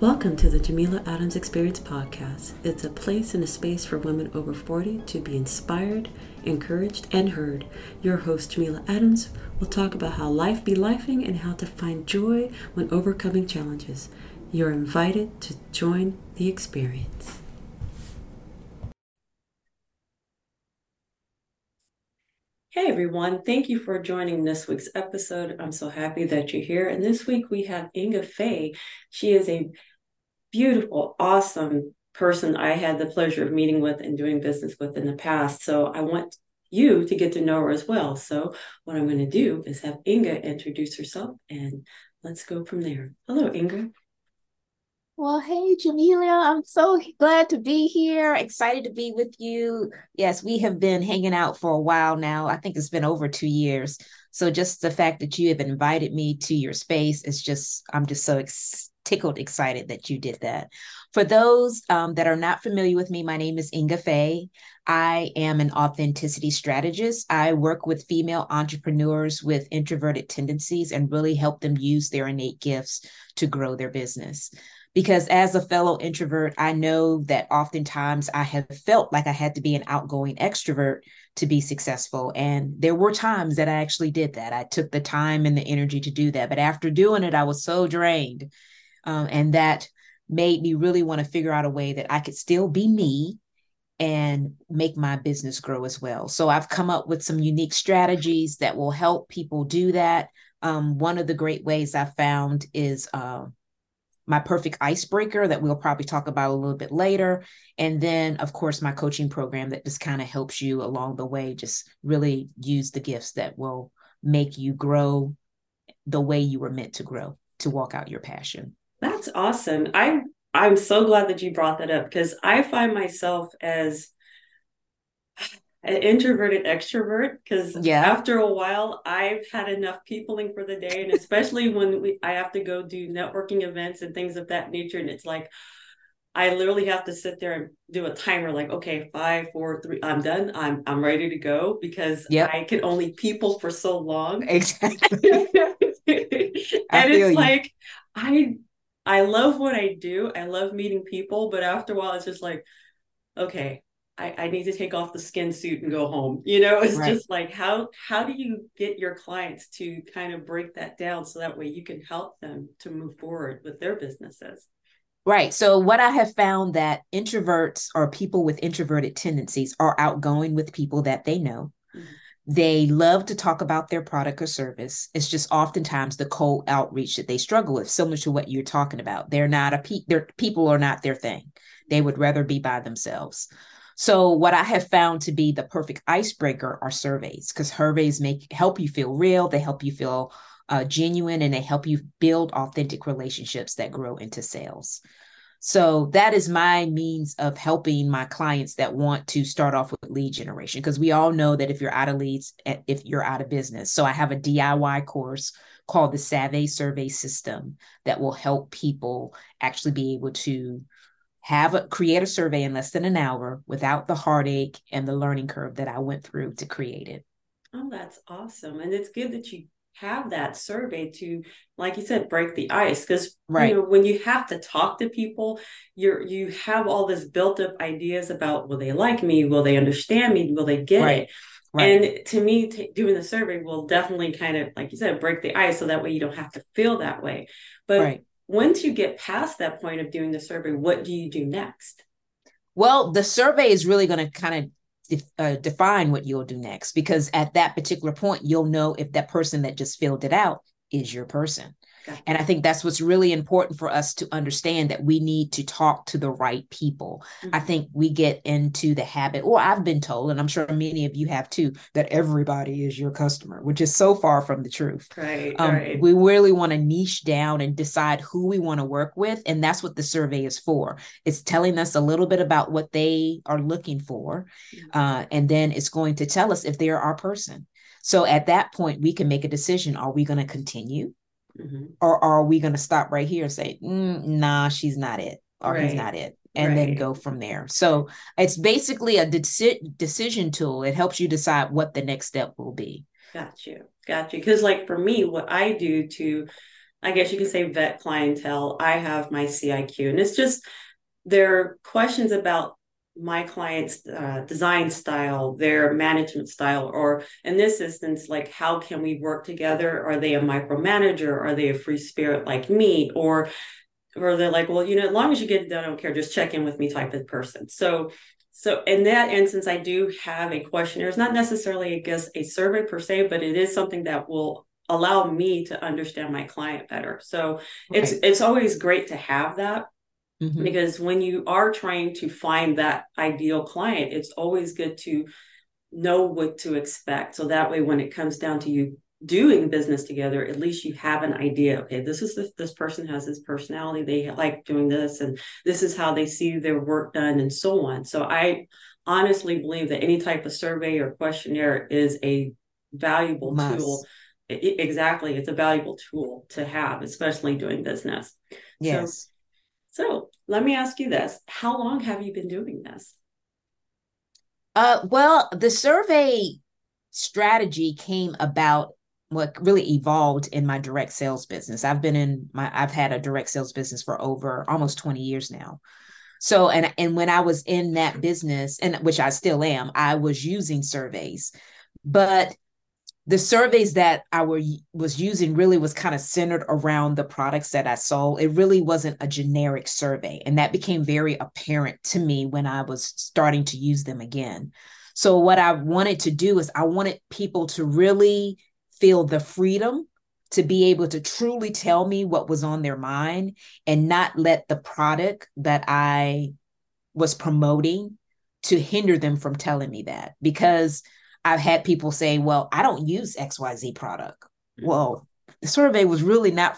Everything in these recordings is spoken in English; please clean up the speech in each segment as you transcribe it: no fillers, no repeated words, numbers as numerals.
Welcome to the Jameela Adams Experience podcast. It's a place and a space for women over 40 to be inspired, encouraged, and heard. Your host, Jameela Adams, will talk about how life be lifing and how to find joy when overcoming challenges. You're invited to join the experience. Hey everyone, thank you for joining this week's episode. I'm so happy that you're here. And this week we have Inga Faye. She is a beautiful, awesome person I had the pleasure of meeting with and doing business with in the past. So I want you to get to know her as well. So what I'm going to do is have Inga introduce herself and let's go from there. Hello, Inga. Well, hey, Jameela, I'm so glad to be here. Excited to be with you. Yes, we have been hanging out for a while now. I think it's been over 2 years. So just the fact that you have invited me to your space is just, I'm just so excited that you did that. For those that are not familiar with me, my name is Inga Faye. I am an authenticity strategist. I work with female entrepreneurs with introverted tendencies and really help them use their innate gifts to grow their business. Because as a fellow introvert, I know that oftentimes I have felt like I had to be an outgoing extrovert to be successful. And there were times that I actually did that. I took the time and the energy to do that. But after doing it, I was so drained. And that made me really want to figure out a way that I could still be me and make my business grow as well. So I've come up with some unique strategies that will help people do that. One of the great ways I found is my perfect icebreaker that we'll probably talk about a little bit later. And then, of course, my coaching program that just kind of helps you along the way, just really use the gifts that will make you grow the way you were meant to grow, to walk out your passion. That's awesome. I'm so glad that you brought that up because I find myself as an introverted extrovert because after a while I've had enough peopling for the day, and especially when I have to go do networking events and things of that nature, and it's like I literally have to sit there and do a timer like, okay, 5, 4, 3, I'm done, I'm ready to go, because I can only people for so long. Exactly. And it's like I love what I do, I love meeting people, but after a while it's just like, okay, I need to take off the skin suit and go home. You know, it's just like, how do you get your clients to kind of break that down so that way you can help them to move forward with their businesses? Right. So what I have found that introverts or people with introverted tendencies are outgoing with people that they know. Mm-hmm. They love to talk about their product or service. It's just oftentimes the cold outreach that they struggle with, similar to what you're talking about. They're not their people are not their thing. They would rather be by themselves. So what I have found to be the perfect icebreaker are surveys, because surveys help you feel real. They help you feel genuine, and they help you build authentic relationships that grow into sales. So that is my means of helping my clients that want to start off with lead generation, because we all know that if you're out of leads, if you're out of business. So I have a DIY course called the Savvy Survey System that will help people actually be able to create a survey in less than an hour without the heartache and the learning curve that I went through to create it. Oh, that's awesome. And it's good that you have that survey to, like you said, break the ice. Because you know, when you have to talk to people, you have all this built up ideas about, will they like me? Will they understand me? Will they get it? Right. And to me, doing the survey will definitely kind of, like you said, break the ice. So that way you don't have to feel that way. But once you get past that point of doing the survey, what do you do next? Well, the survey is really going to kind of define what you'll do next, because at that particular point, you'll know if that person that just filled it out is your person. Gotcha. And I think that's what's really important for us to understand, that we need to talk to the right people. Mm-hmm. I think we get into the habit, or I've been told, and I'm sure many of you have too, that everybody is your customer, which is so far from the truth. Right. We really want to niche down and decide who we want to work with. And that's what the survey is for. It's telling us a little bit about what they are looking for. Mm-hmm. And then it's going to tell us if they're our person. So at that point, we can make a decision. Are we going to continue? Mm-hmm. Or are we going to stop right here and say, nah, she's not it, or he's not it, and then go from there? So it's basically a decision tool. It helps you decide what the next step will be. Got you. Because like for me, what I do to I guess you could say vet clientele. I have my CIQ, and it's just their questions about my client's design style, their management style, or in this instance, like, how can we work together? Are they a micromanager? Are they a free spirit like me? Or they're like, well, as long as you get it done, I don't care, just check in with me type of person. So in that instance, I do have a questionnaire. It's not necessarily, I guess, a survey per se, but it is something that will allow me to understand my client better. So it's always great to have that, mm-hmm. because when you are trying to find that ideal client, it's always good to know what to expect. So that way, when it comes down to you doing business together, at least you have an idea. Okay, this person has this personality, they like doing this, and this is how they see their work done, and so on. So I honestly believe that any type of survey or questionnaire is a valuable tool. Exactly. It's a valuable tool to have, especially doing business. Yes. So let me ask you this. How long have you been doing this? Well, the survey strategy came about, what really evolved in my direct sales business. I've had a direct sales business for over almost 20 years now. So, and when I was in that business, and which I still am, I was using surveys, but the surveys that I was using really was kind of centered around the products that I sold. It really wasn't a generic survey. And that became very apparent to me when I was starting to use them again. So what I wanted to do is I wanted people to really feel the freedom to be able to truly tell me what was on their mind and not let the product that I was promoting to hinder them from telling me that, because I've had people say, well, I don't use XYZ product. Well, the survey was really not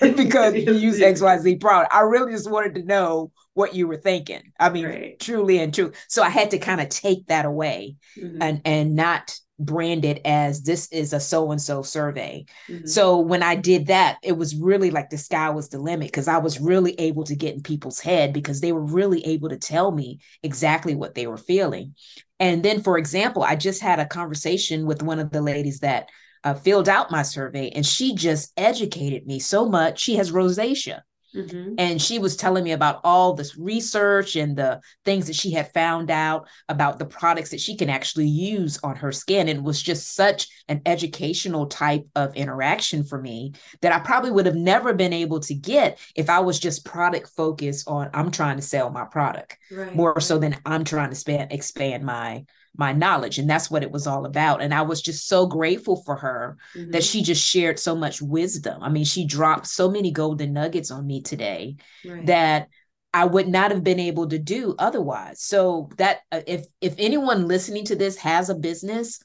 because you use XYZ product. I really just wanted to know what you were thinking. I mean, truly and true. So I had to kind of take that away, mm-hmm. and not brand it as this is a so-and-so survey. Mm-hmm. So when I did that, it was really like the sky was the limit, because I was really able to get in people's head because they were really able to tell me exactly what they were feeling. And then, for example, I just had a conversation with one of the ladies that filled out my survey, and she just educated me so much. She has rosacea, mm-hmm. and she was telling me about all this research and the things that she had found out about the products that she can actually use on her skin. And it was just such an educational type of interaction for me that I probably would have never been able to get if I was just product focused on I'm trying to sell my product, more so than I'm trying to expand my knowledge. And that's what it was all about. And I was just so grateful for her, mm-hmm. that she just shared so much wisdom. I mean, she dropped so many golden nuggets on me today that I would not have been able to do otherwise. So that if anyone listening to this has a business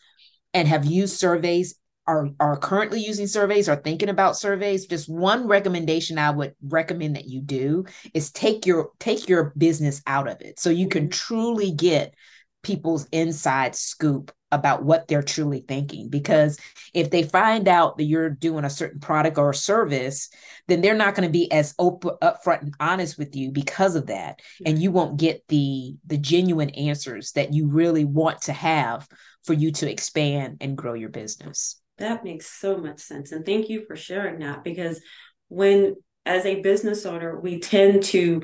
and have used surveys, are currently using surveys or thinking about surveys, just one recommendation I would recommend that you do is take your business out of it. So you can truly get people's inside scoop about what they're truly thinking. Because if they find out that you're doing a certain product or a service, then they're not going to be as open, upfront and honest with you because of that. And you won't get the genuine answers that you really want to have for you to expand and grow your business. That makes so much sense. And thank you for sharing that, because when, as a business owner, we tend to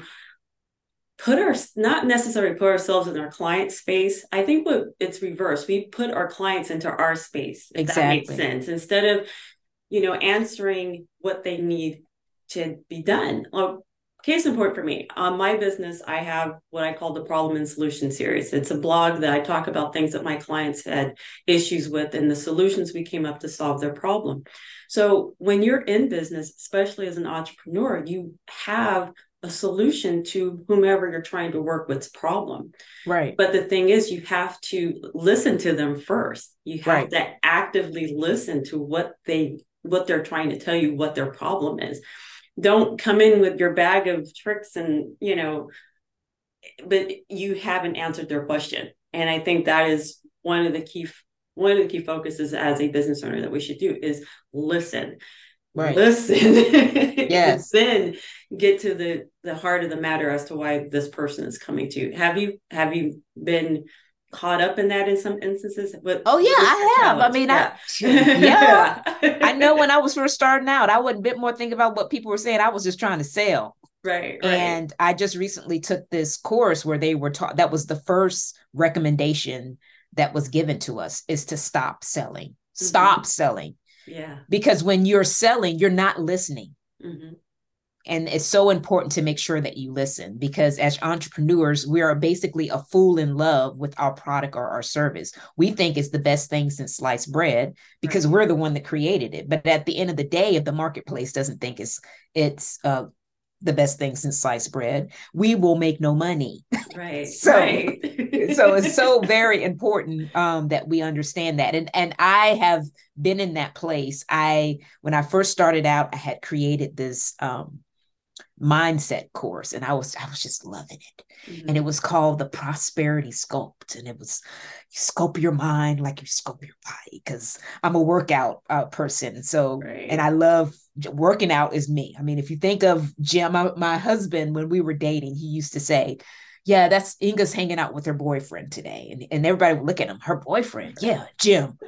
not necessarily put ourselves in our client space. I think it's reversed. We put our clients into our space. Exactly. That makes sense. Instead of, answering what they need to be done. Well, case in point for me, on my business, I have what I call the Problem and Solution Series. It's a blog that I talk about things that my clients had issues with and the solutions we came up to solve their problem. So when you're in business, especially as an entrepreneur, you have a solution to whomever you're trying to work with's problem. Right. But the thing is, you have to listen to them first. You have to actively listen to what they're trying to tell you, what their problem is. Don't come in with your bag of tricks and, but you haven't answered their question. And I think that is one of the key focuses as a business owner that we should do is listen. Right. Listen, yes. Then get to the heart of the matter as to why this person is coming to you. Have you been caught up in that in some instances? But oh yeah, I have. Challenge. I mean, I know when I was first starting out, I wasn't a bit more thinking about what people were saying. I was just trying to sell. Right. And I just recently took this course where they were taught, that was the first recommendation that was given to us, is to stop selling, mm-hmm. stop selling. Yeah. Because when you're selling, you're not listening. Mm-hmm. And it's so important to make sure that you listen, because as entrepreneurs, we are basically a fool in love with our product or our service. We think it's the best thing since sliced bread because right. we're the one that created it. But at the end of the day, if the marketplace doesn't think it's the best thing since sliced bread, we will make no money. Right. So it's so very important that we understand that. And I have been in that place. When I first started out, I had created this mindset course, and I was just loving it. Mm-hmm. And it was called the Prosperity Sculpt. And it was, you sculpt your mind like you sculpt your body, because I'm a workout person. So, right. and I love working out is me. I mean, if you think of Jim, my husband, when we were dating, he used to say, yeah, that's Inga's hanging out with her boyfriend today. And everybody would look at him, her boyfriend. Yeah, Jim.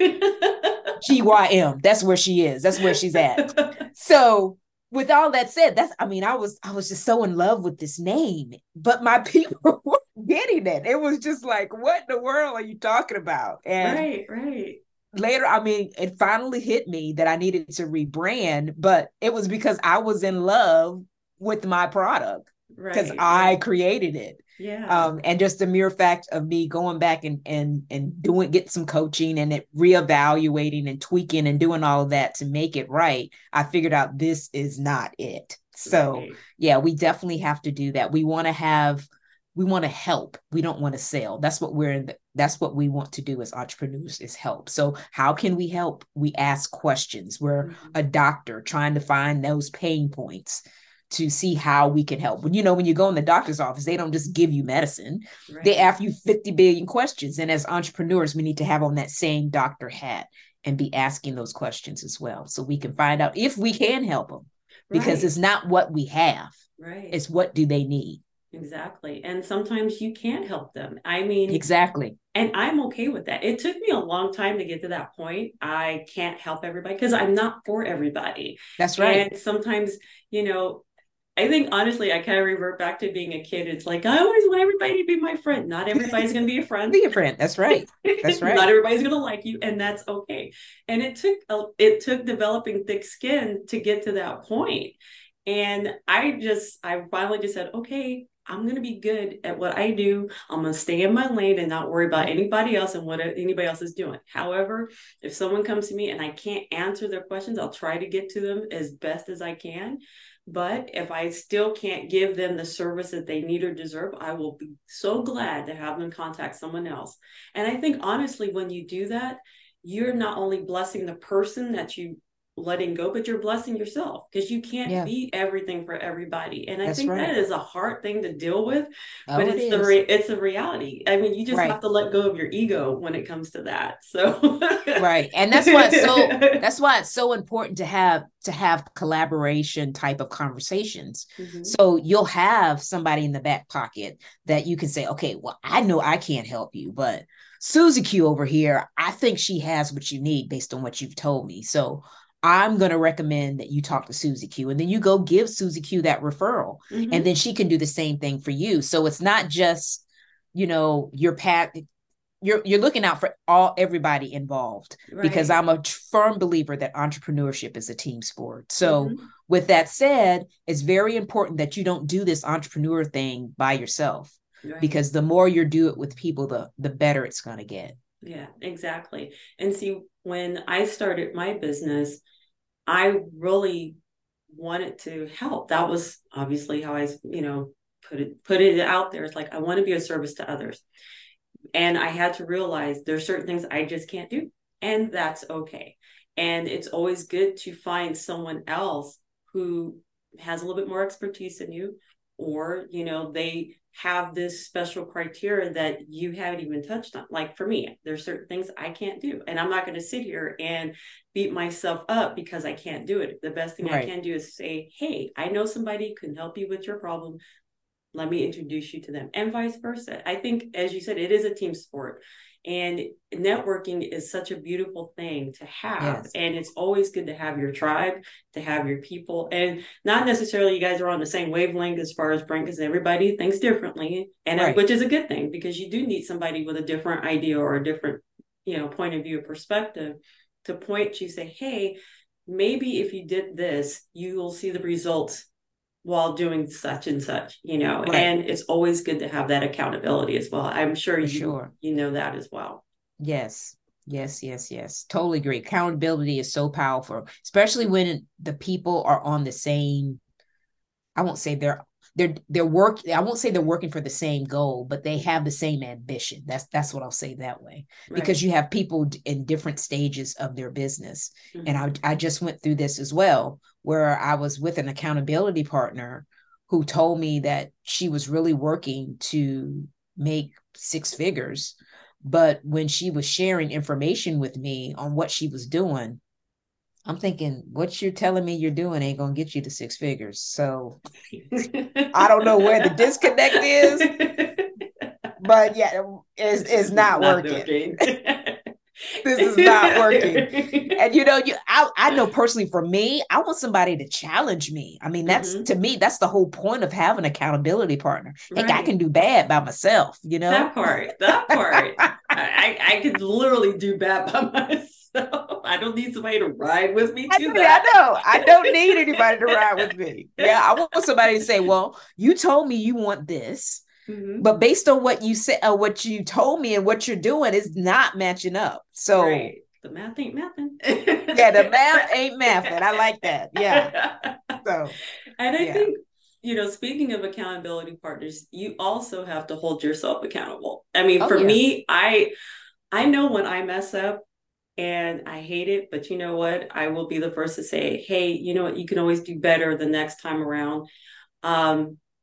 GYM. That's where she is. That's where she's at. So with all that said, I was just so in love with this name, but my people weren't getting it. It was just like, what in the world are you talking about? And right. Later, it finally hit me that I needed to rebrand, but it was because I was in love with my product, because I created it. Yeah. And just the mere fact of me going back and getting some coaching and reevaluating and tweaking and doing all of that to make it right, I figured out this is not it. So yeah, we definitely have to do that. We want to help. We don't want to sell. That's what we want to do as entrepreneurs, is help. So how can we help? We ask questions. We're mm-hmm. a doctor trying to find those pain points to see how we can help. When you go in the doctor's office, they don't just give you medicine. Right. They ask you 50 billion questions. And as entrepreneurs, we need to have on that same doctor hat and be asking those questions as well, so we can find out if we can help them, because it's not what we have. Right. It's what do they need? Exactly. And sometimes you can't help them. Exactly. And I'm okay with that. It took me a long time to get to that point. I can't help everybody because I'm not for everybody. That's right. And sometimes, I think honestly, I kind of revert back to being a kid. It's like, I always want everybody to be my friend. Not everybody's going to be a friend. Be a friend. That's right. That's right. Not everybody's going to like you, and that's okay. And it took developing thick skin to get to that point. And I finally just said, okay, I'm going to be good at what I do. I'm going to stay in my lane and not worry about anybody else and what anybody else is doing. However, if someone comes to me and I can't answer their questions, I'll try to get to them as best as I can. But if I still can't give them the service that they need or deserve, I will be so glad to have them contact someone else. And I think honestly, when you do that, you're not only blessing the person that you letting go, but you're blessing yourself, because you can't be everything for everybody. And I think that is a hard thing to deal with, but it's the reality. You just have to let go of your ego when it comes to that. So right. And that's why it's so important to have collaboration type of conversations. Mm-hmm. So you'll have somebody in the back pocket that you can say, okay, well, I know I can't help you, but Susie Q over here, I think she has what you need based on what you've told me. So I'm going to recommend that you talk to Susie Q, and then you go give Susie Q that referral, mm-hmm. and then she can do the same thing for you. So it's not just, your path. You're looking out for everybody involved, because I'm a firm believer that entrepreneurship is a team sport. So mm-hmm. with that said, it's very important that you don't do this entrepreneur thing by yourself, because the more you do it with people, the better it's going to get. Yeah, exactly. And see, when I started my business, I really wanted to help. That was obviously how I, put it out there. It's like, I want to be of service to others. And I had to realize there are certain things I just can't do, and that's okay. And it's always good to find someone else who has a little bit more expertise than you, or, they have this special criteria that you haven't even touched on. Like for me, there's certain things I can't do, and I'm not going to sit here and beat myself up because I can't do it. The best thing I can do is say, hey, I know somebody can help you with your problem. let me introduce you to them, and vice versa. I think, as you said, it is a team sport, and networking is such a beautiful thing to have. Yes. And it's always good to have your tribe, to have your people, and not necessarily you guys are on the same wavelength as far as brain, because everybody thinks differently, and right. Which is a good thing, because you do need somebody with a different idea or a different, point of view or perspective to point to, say, hey, maybe if you did this, you will see the results while doing such and such, right. And it's always good to have that accountability as well. I'm sure you know that as well. Yes. Totally agree. Accountability is so powerful, especially when the people are on the same, I won't say they're working, I won't say they're working for the same goal, but they have the same ambition. That's what I'll say that way, right. Because you have people in different stages of their business. Mm-hmm. And I just went through this as well, where I was with an accountability partner who told me that she was really working to make six figures. But when she was sharing information with me on what she was doing, I'm thinking, what you're telling me you're doing ain't going to get you to six figures. So I don't know where the disconnect is, but yeah, it's not working. This is not working. And I know personally for me, I want somebody to challenge me. I mean, that's to me, that's the whole point of having an accountability partner. Right. Like I can do bad by myself, That part. I could literally do bad by myself. So I don't need somebody to ride with me that. I know. I don't need anybody to ride with me. Yeah, I want somebody to say, well, you told me you want this, mm-hmm. but based on what you said, what you told me and what you're doing is not matching up. So right. The math ain't mathin'. Yeah, the math ain't mathin'. I like that. Yeah. So, and I think, speaking of accountability partners, you also have to hold yourself accountable. I mean, for me, I know when I mess up, and I hate it, but you know what? I will be the first to say, hey, you know what? You can always do better the next time around.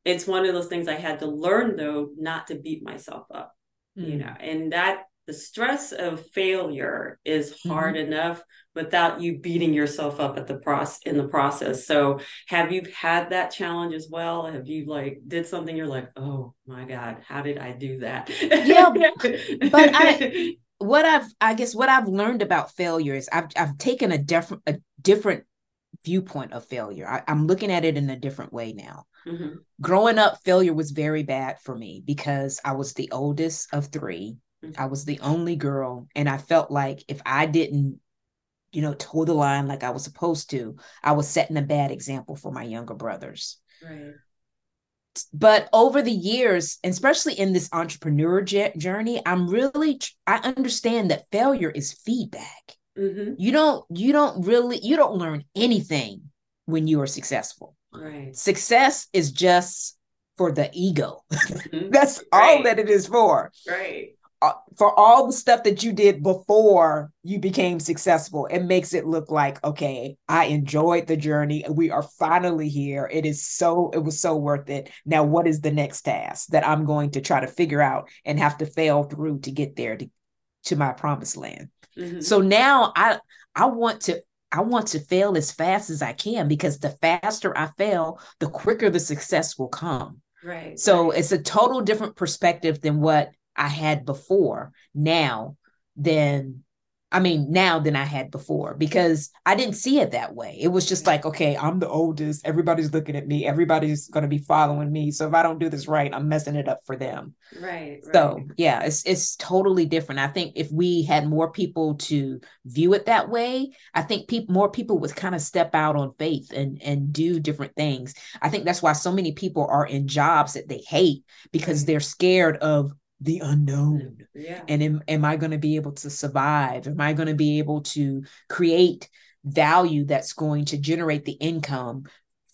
It's one of those things I had to learn, though, not to beat myself up, and that the stress of failure is hard enough without you beating yourself up in the process. So have you had that challenge as well? Have you did something you're like, oh my God, how did I do that? Yeah, but what I've learned about failure is I've taken a different viewpoint of failure. I'm looking at it in a different way now. Mm-hmm. Growing up, failure was very bad for me because I was the oldest of three. Mm-hmm. I was the only girl. And I felt like if I didn't, toe the line like I was supposed to, I was setting a bad example for my younger brothers. Right. But over the years, and especially in this entrepreneur journey, I understand that failure is feedback. Mm-hmm. You don't learn anything when you are successful. Right. Success is just for the ego. Mm-hmm. That's all that it is for. Right. For all the stuff that you did before you became successful, it makes it look like, okay, I enjoyed the journey. We are finally here. It was so worth it. Now, what is the next task that I'm going to try to figure out and have to fail through to get there to my promised land? Mm-hmm. So now I want to fail as fast as I can, because the faster I fail, the quicker the success will come. Right. So it's a total different perspective than what I had before now than I had before, because I didn't see it that way. It was just like, okay, I'm the oldest. Everybody's looking at me. Everybody's going to be following me. So if I don't do this right, I'm messing it up for them. Right. So yeah, it's totally different. I think if we had more people to view it that way, I think more people would kind of step out on faith and do different things. I think that's why so many people are in jobs that they hate, because they're scared of the unknown. Yeah. And am I going to be able to survive? Am I going to be able to create value that's going to generate the income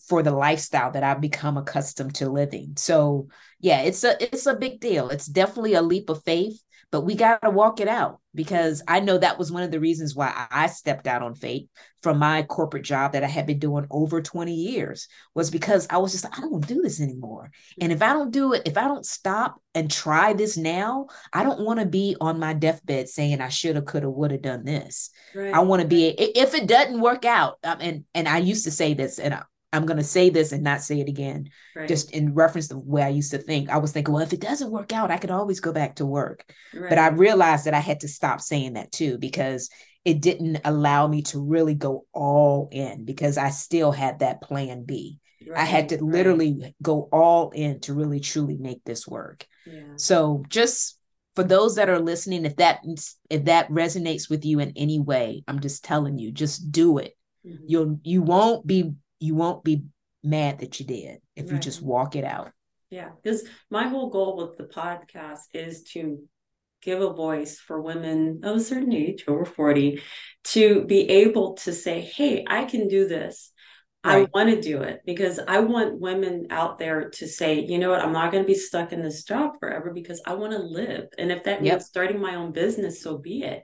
for the lifestyle that I've become accustomed to living? So yeah, it's a big deal. It's definitely a leap of faith, but we got to walk it out, because I know that was one of the reasons why I stepped out on faith from my corporate job that I had been doing over 20 years, was because I was just like, I don't want to do this anymore. And if I don't do it, if I don't stop and try this now, I don't want to be on my deathbed saying I should have, could have, would have done this. Right. I want to be, if it doesn't work out, and I used to say this, and I'm going to say this and not say it again, right. Just in reference to the way I used to think. I was thinking, well, if it doesn't work out, I could always go back to work. Right. But I realized that I had to stop saying that too, because it didn't allow me to really go all in, because I still had that plan B. Right. I had to literally go all in to really, truly make this work. Yeah. So just for those that are listening, if that resonates with you in any way, I'm just telling you, just do it. Mm-hmm. You won't be mad that you did if you just walk it out. Yeah. Because my whole goal with the podcast is to give a voice for women of a certain age, over 40, to be able to say, hey, I can do this. Right. I want to do it, because I want women out there to say, you know what, I'm not going to be stuck in this job forever, because I want to live. And if that means starting my own business, so be it.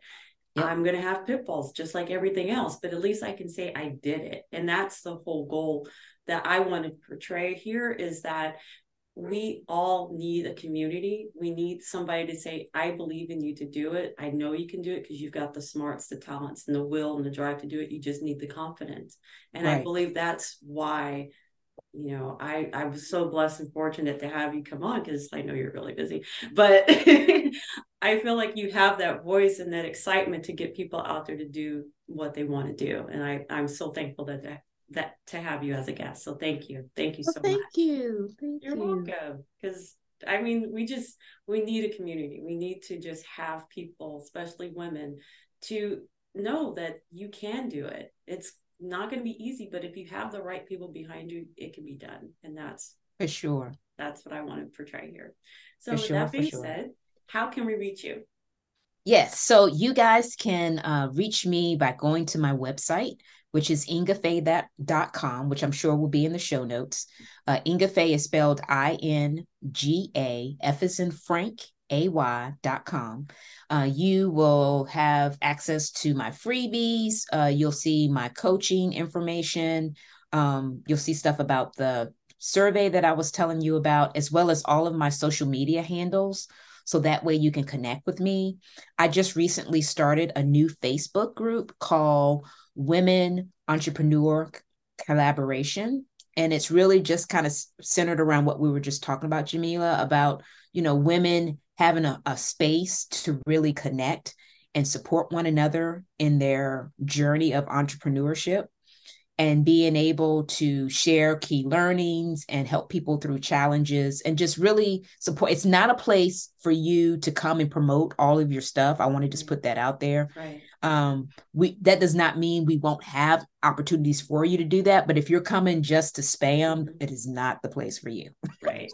I'm going to have pitfalls just like everything else, but at least I can say I did it. And that's the whole goal that I want to portray here, is that we all need a community. We need somebody to say, I believe in you to do it. I know you can do it, because you've got the smarts, the talents, and the will and the drive to do it. You just need the confidence. And I believe that's why, you know, I was so blessed and fortunate to have you come on, because I know you're really busy, but I feel like you have that voice and that excitement to get people out there to do what they want to do. And I'm so thankful that to have you as a guest. So thank you. Thank you so much. Thank you. You're welcome. Because I mean, we need a community. We need to just have people, especially women, to know that you can do it. It's not going to be easy, but if you have the right people behind you, it can be done. And that's for sure. That's what I want to portray here. So with that being said, how can we reach you? Yes. So you guys can reach me by going to my website, which is ingafae.com, which I'm sure will be in the show notes. Ingafae is spelled I-N-G-A, F as in Frank, ay.com. You will have access to my freebies. You'll see my coaching information. You'll see stuff about the survey that I was telling you about, as well as all of my social media handles. So that way you can connect with me. I just recently started a new Facebook group called Women Entrepreneur Collaboration. And it's really just kind of centered around what we were just talking about, Jameela, about, you know, women having a space to really connect and support one another in their journey of entrepreneurship, and being able to share key learnings and help people through challenges and just really support. It's not a place for you to come and promote all of your stuff. I want to just put that out there. Right. That does not mean we won't have opportunities for you to do that, but if you're coming just to spam, it is not the place for you. Right.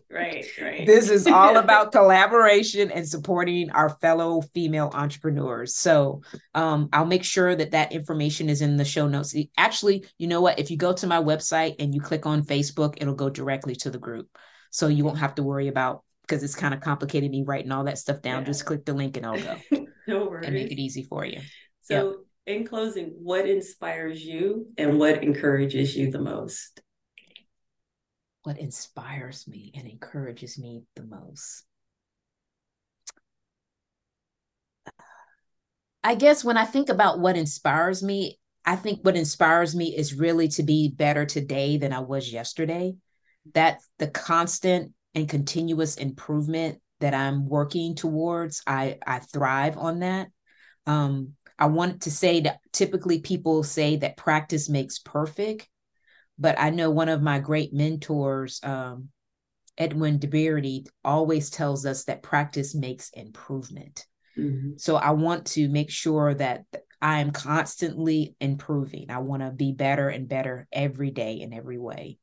This is all about collaboration and supporting our fellow female entrepreneurs. So I'll make sure that information is in the show notes. Actually, you know what? If you go to my website and you click on Facebook, it'll go directly to the group. So you won't have to worry about, because it's kind of complicated me writing all that stuff down. Yeah. Just click the link and I'll go. No worries. And make it easy for you. So in closing, what inspires you and what encourages you the most? What inspires me and encourages me the most? I guess when I think about what inspires me, I think what inspires me is really to be better today than I was yesterday. That's the constant and continuous improvement that I'm working towards. I thrive on that. I wanted to say that typically people say that practice makes perfect, but I know one of my great mentors, Edwin DeBerry, always tells us that practice makes improvement. Mm-hmm. So I want to make sure that I am constantly improving. I want to be better and better every day in every way.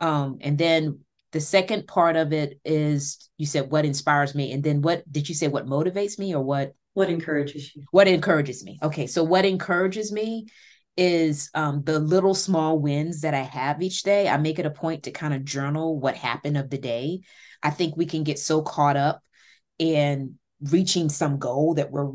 And then the second part of it is, you said what inspires me, and then what did you say? What motivates me, or what? What encourages you? What encourages me? Okay. So what encourages me is the little small wins that I have each day. I make it a point to kind of journal what happened of the day. I think we can get so caught up in reaching some goal that we're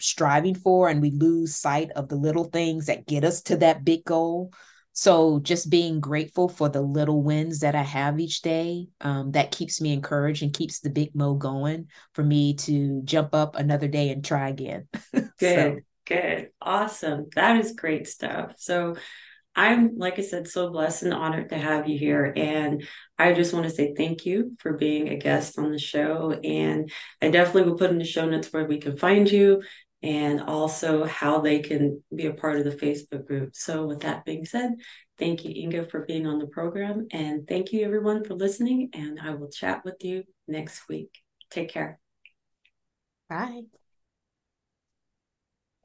striving for, and we lose sight of the little things that get us to that big goal. So just being grateful for the little wins that I have each day, that keeps me encouraged and keeps the big mo going for me to jump up another day and try again. Good, so. Good. Awesome. That is great stuff. So I'm, like I said, so blessed and honored to have you here. And I just want to say thank you for being a guest on the show. And I definitely will put in the show notes where we can find you and also how they can be a part of the Facebook group. So with that being said, thank you, Inga, for being on the program. And thank you, everyone, for listening. And I will chat with you next week. Take care. Bye.